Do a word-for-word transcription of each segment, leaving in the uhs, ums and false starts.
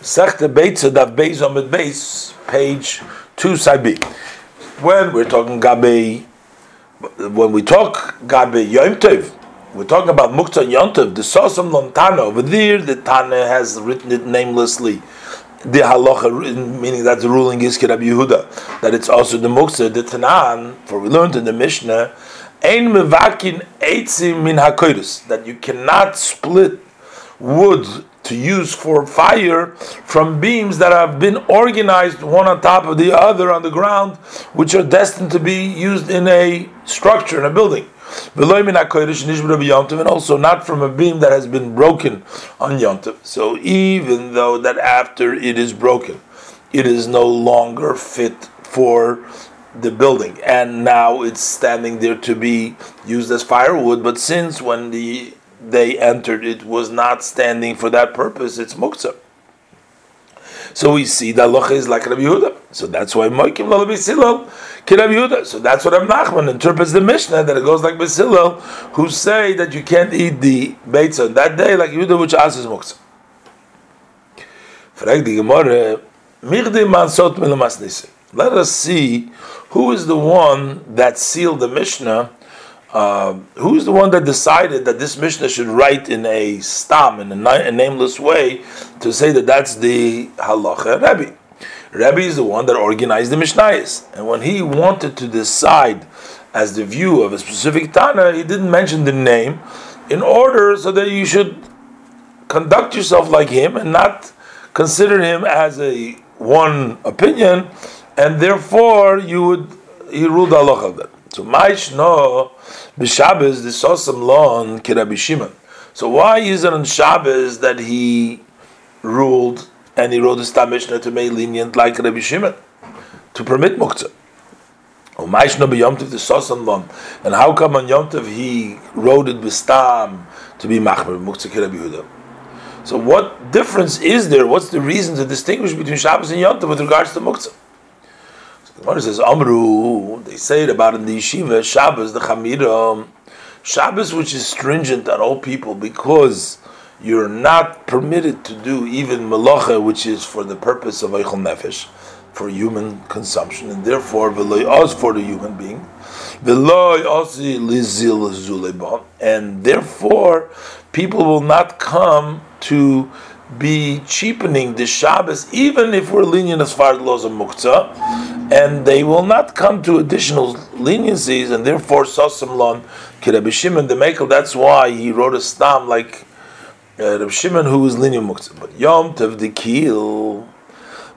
Sechta Beitzah Dav Beis Amud Beis, page two, side B. When we're talking Gabi, when we talk Gabi Yom Tov, we're talking about muktzah and Yom Tov. The sosam lom tanah over there, the tanah has written it namelessly. The halacha, meaning that the ruling is kedab Yehuda, that it's also the muktzah, the tanah. For we learned in the Mishnah, ain mevakin eitzim min hakodesh, that you cannot split wood to use for fire from beams that have been organized one on top of the other on the ground, which are destined to be used in a structure, in a building. And also not from a beam that has been broken on Yom Tov. So even though that after it is broken, it is no longer fit for the building, and now it's standing there to be used as firewood, but since when the they entered, it was not standing for that purpose, it's muktzah. So we see that halacha is like Rabbi Yehuda. So that's why Moikim lo Bissilol ki Rabbi Yehuda. So that's what Rab Nachman interprets the Mishnah, that it goes like Bissilol, who say that you can't eat the beitzah on that day, like Yehuda, which asks is muktzah. Frag di Gemara, Mirdi mansot milumas nisi. Let us see who is the one that sealed the Mishnah. Uh, who's the one that decided that this Mishnah should write in a stam, in a, na- a nameless way, to say that that's the halacha? Rabbi. Rabbi is the one that organized the Mishnayos. And when he wanted to decide as the view of a specific Tana, he didn't mention the name in order so that you should conduct yourself like him and not consider him as a one opinion, and therefore you would, he ruled the halacha of that. So Maishno b'Shabbos the sosam lon ki Rabbi Shimon. So why is it on Shabbos that he ruled and he wrote the Stam Mishnah to make lenient like Rabbi Shimon to permit muktzah? Oh Maishno b'Yom Tov the sosam lon. And how come on Yom Tov he wrote it b'Stam to be machmir muktzah ki Rabbi Yehuda? So what difference is there? What's the reason to distinguish between Shabbos and Yom Tov with regards to muktzah? The Gemara says, Amru, they say it about in the yeshiva, Shabbos, the Chamira, Shabbos which is stringent on all people because you're not permitted to do even melacha, which is for the purpose of eichel nefesh, for human consumption, and therefore, v'loy os for the human being, v'loy osi lizil zuleba, and therefore, people will not come to be cheapening the Shabbos, even if we're lenient as far as laws of muktzah, and they will not come to additional leniencies, and therefore sosam lon ki Rabbi Shimon the Mekel. That's why he wrote a stam like uh, Rabbi Shimon, who is lenient muktzah. But Yom Tov dekil,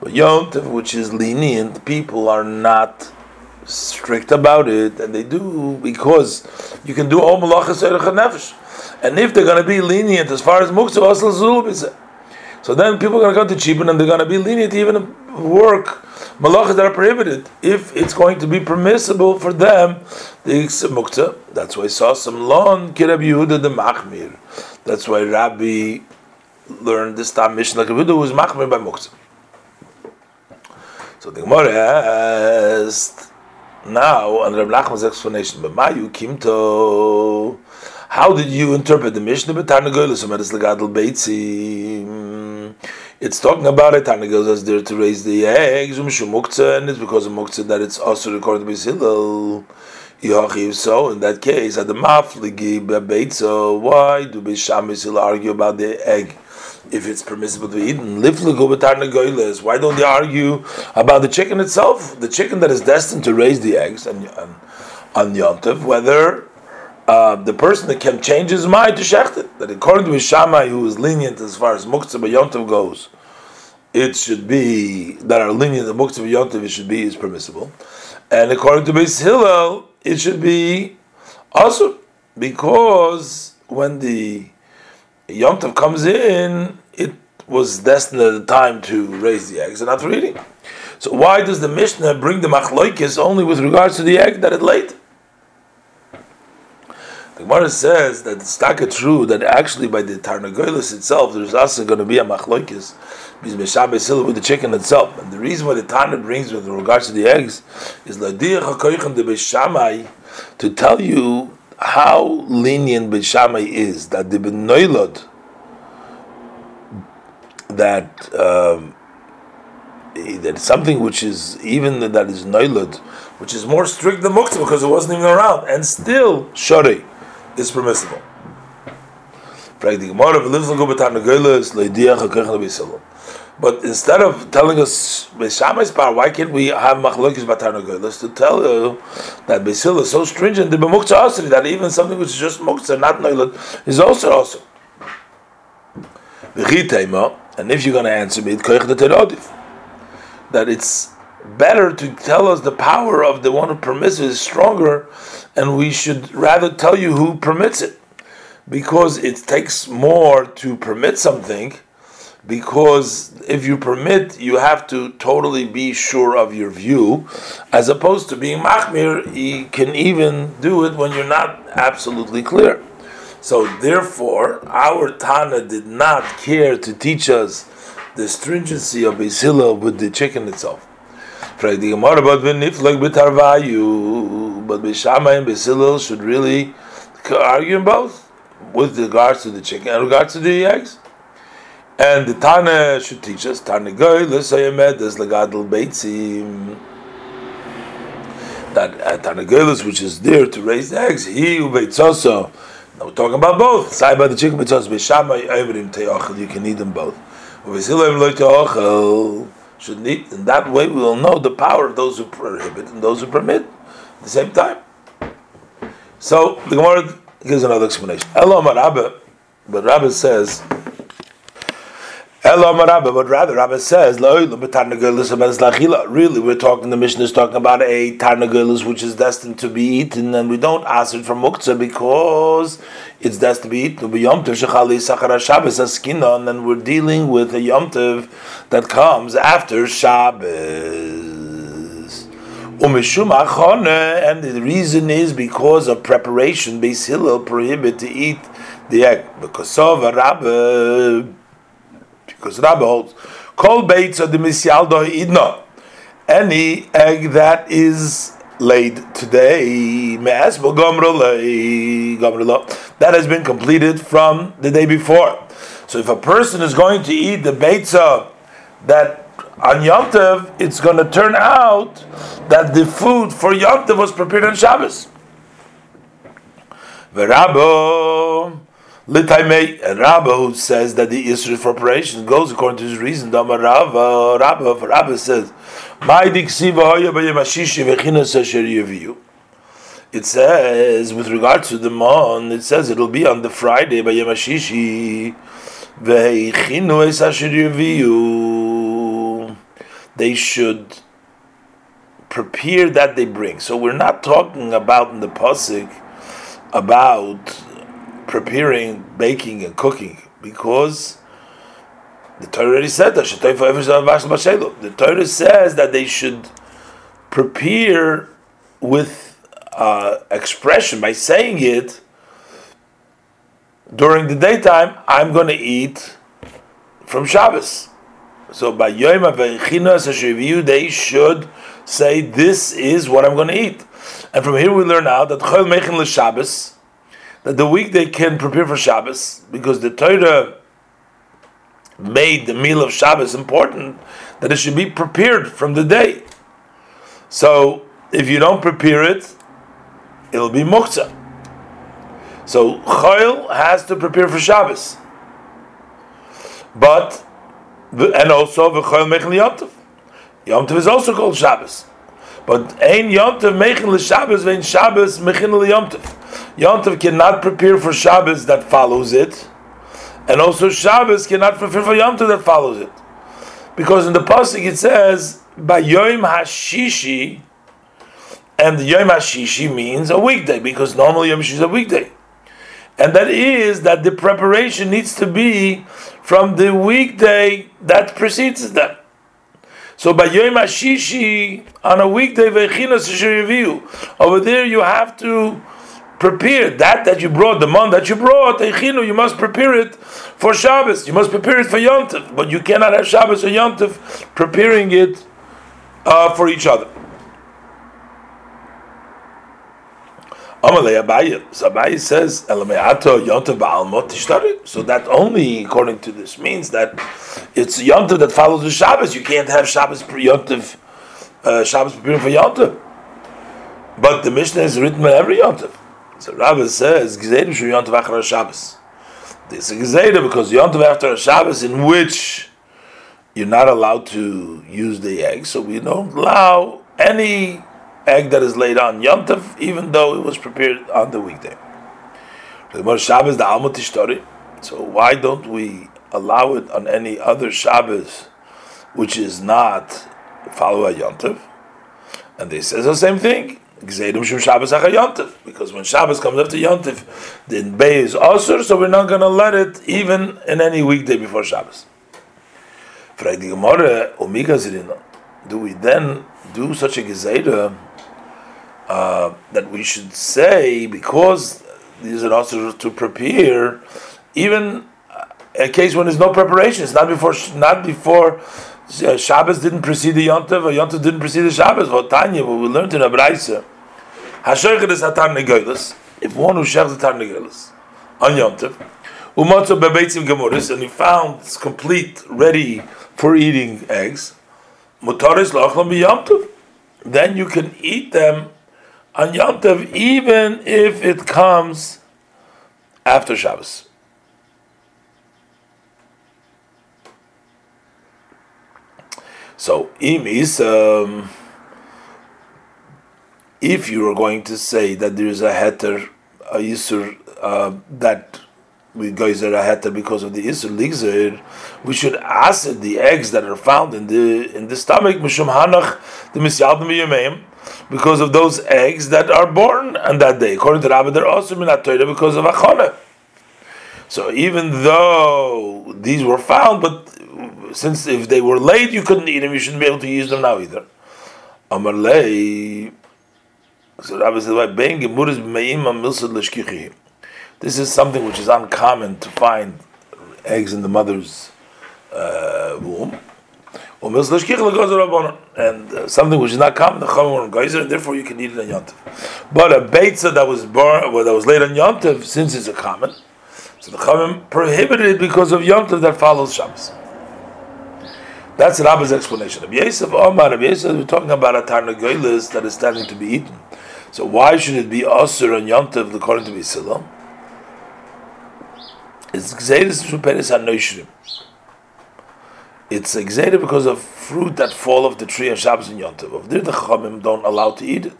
but Yom Tov, which is lenient, people are not strict about it, and they do because you can do all malachas erech nefesh, and if they're going to be lenient as far as muktzah, also zulbizah. So then people are going to come to cheapen and they're going to be lenient even work malachas that are prohibited if it's going to be permissible for them the muktzah. That's why sosam lon ki Rabbi Yehuda the machmir. That's why Rabbi learned this time Mishnah Rabbi Yehuda was machmir by muktzah. So the Gemara asked now on Rab Nachman's explanation, but mayu kimto, how did you interpret the Mishnah? But Tarnagoles umeres legadol beitzim. It's talking about it. Tarnagoles is there to raise the eggs, and it's because of muktzah that it's also recorded by Beis Hillel. So in that case, at the mafligi beitzah, why do Beis Shammai still argue about the egg if it's permissible to be eaten? Lifligu b'tarnagoles. Why don't they argue about the chicken itself, the chicken that is destined to raise the eggs, and on Yom Tov, whether Uh, the person that can change his mind to shechted, that according to Beis Shammai, who is lenient as far as muktzah by Yom Tov goes, it should be that are lenient the muktzah by Yom Tov, it should be is permissible, and according to Beis Hillel, it should be also because when the Yom Tov comes in, it was destined at the time to raise the eggs and not for eating. So why does the Mishnah bring the machloikis only with regards to the egg that it laid? The Gemara says that it's taka true that actually by the Tarnagoles itself there's also going to be a machlokes with the chicken itself, and the reason why the Tana brings with regards to the eggs is to tell you how lenient Beis Shammai is, that the neilat, that um, that something which is even that is neilat, which is more strict than muktzah because it wasn't even around, and still shari is permissible. But instead of telling us Beis Shammai's power, why can't we have machlokes by Tarnagoles to tell you that Beis Hillel is so stringent that even something which is just muktzah, not neilat, is also also. And if you're going to answer me, that it's better to tell us the power of the one who permits it is stronger, and we should rather tell you who permits it. Because it takes more to permit something, because if you permit, you have to totally be sure of your view, as opposed to being machmir, you can even do it when you're not absolutely clear. So therefore, our Tana did not care to teach us the stringency of Beis Hillel with the chicken itself. But Beis Shammai and Beis Hillel should really argue in both, with regards to the chicken and regards to the eggs. And the Tana should teach us, Tarnagoles hayemedes legadol beitzim, that uh, Tarnagoles, which is there to raise the eggs, he ubeitzoso. Now we're talking about both. Side by the chicken, beitzos, Beis Shammai omrim te'ochel, you can eat them both. Beis Hillel lo te'ochel, shouldn't eat. In that way we will know the power of those who prohibit and those who permit at the same time. So the Gemara gives another explanation. Elo Rabbah, but Rabbah says, Elo Rabbah, but rather Rabbah says, really, we're talking. The Mishnah is talking about a tarnagoles which is destined to be eaten, and we don't ask it from muktzah because it's destined to be eaten. And then we're dealing with a Yom Tov that comes after Shabbos. And the reason is because of preparation. Beis Hillel prohibit to eat the egg because of Rabbah, because Rabbah holds kol beitzah hamisyaled hayom migamer v'azil, any egg that is laid today that has been completed from the day before. So if a person is going to eat the beitzah that on Yom Tov, it's going to turn out that the food for Yom Tov was prepared on Shabbos. And Rabbah, who says that the Yisra for preparation goes according to his reason, Rabbah, Rabbah, for Rabbah says, it says, with regard to the month, it says it'll be on the Friday by Yom HaShishi. They should prepare that they bring. So we're not talking about in the pasuk about preparing, baking, and cooking, because the Torah already said that. The Torah says that they should prepare with uh, expression by saying it during the daytime. I'm going to eat from Shabbos. So by Yom HaShishi, they should say, this is what I'm going to eat. And from here we learn out that Chol Mechin LeShabbos, that the weekday can prepare for Shabbos, because the Torah made the meal of Shabbos important, that it should be prepared from the day. So if you don't prepare it, it'll be muktzah. So Chol has to prepare for Shabbos. But and also v'chol mechin Yom Tov. Yom Tov is also called Shabbos, but ain Yom Tov mechin leShabbos v'ain Shabbos mechin leYom Tov. Yom Tov cannot prepare for Shabbos that follows it, and also Shabbos cannot prepare for Yom Tov that follows it, because in the pasuk it says by Yom HaShishi, and Yom HaShishi means a weekday, because normally Yom HaShishi is a weekday. And that is that the preparation needs to be from the weekday that precedes them. So by Yom HaShishi, on a weekday, over there you have to prepare that that you brought, the month that you brought, you must prepare it for Shabbos, you must prepare it for Yom Tov, but you cannot have Shabbos or Yom Tov preparing it uh, for each other. Amalei Abaye. So Abaye says, Elameato Yom Tov Ba'almot Tishtari. So that only, according to this, means that it's Yom Tov that follows the Shabbos. You can't have Shabbos pre Yom Tov, uh, Shabbos preparing for Yom Tov. But the Mishnah is written every Yom Tov. So Rabbah says, Gzeirah Shu Yom Tov Achar Shabbos. There's a gezeirah because Yom Tov after Shabbos, in which you're not allowed to use the egg, so we don't allow any egg that is laid on Yom Tov, even though it was prepared on the weekday. Shabbos the Alma Tishtori. So why don't we allow it on any other Shabbos, which is not follow a Yom Tov? And they says the same thing. Because when Shabbos comes after Yom Tov, then Bay is Osur, so we're not going to let it even in any weekday before Shabbos. Do we then do such a gezeirah uh, that we should say, because these are also to prepare, even a case when there's no preparation, it's not before, not before uh, Shabbos didn't precede the Yom Tov, or Yom Tov didn't precede the Shabbos. Well, Tanya, what we learned in the Braisa, Hashochet kodesh hatam negelus. If one who shechs the tanah on Yom Tov, umatzo bebeitzim gemuris, and he found complete, ready for eating eggs, then you can eat them on Yom Tov, even if it comes after Shabbos. So, um, if you are going to say that there is a heter, a yisur, uh, that with gezeirah heter because of the isur ligzer, we should ask the eggs that are found in the in the stomach mishum hanach the misyaled miyameim, because of those eggs that are born on that day. According to Rabbah, they're also minat Torah because of achana. So even though these were found, but since if they were late, you couldn't eat them, you shouldn't be able to use them now either. Amar lei. So Rabbah said, "Why bein gemuriz b'meim amilsad l'shkichim." This is something which is uncommon to find eggs in the mother's uh, womb. And uh, something which is not common, the Chavim Geyser, and therefore you can eat it on Yom Tov. But a beitzah that was born, well, that was laid on Yom Tov, since it's a common, so the Chavim prohibited it because of Yom Tov that follows Shabbos. That's Rabbah's explanation. Rabbi Yosef Omar, Rabbi Yosef, we're talking about a Tarnagoles that is standing to be eaten. So why should it be osur on Yom Tov according to Bissilol? It's Gzeiros Shupenis and Noishirim. It's a gezeirah because of fruit that fall off the tree on Shabbos and Yom Tov. Of there, the Chavim don't allow to eat it.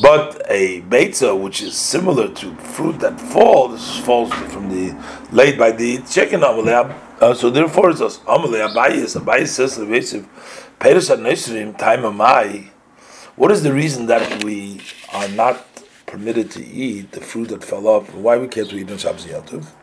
But a beitzah, which is similar to fruit that falls, falls from the laid by the chicken. Uh, so therefore, it's us. Amalei Abayis. Abayis says the beitzah, Peres and Noishirim. Time amai. What is the reason that we are not permitted to eat the fruit that fell off? Why we can't eat on Shabbos and Yom Tov?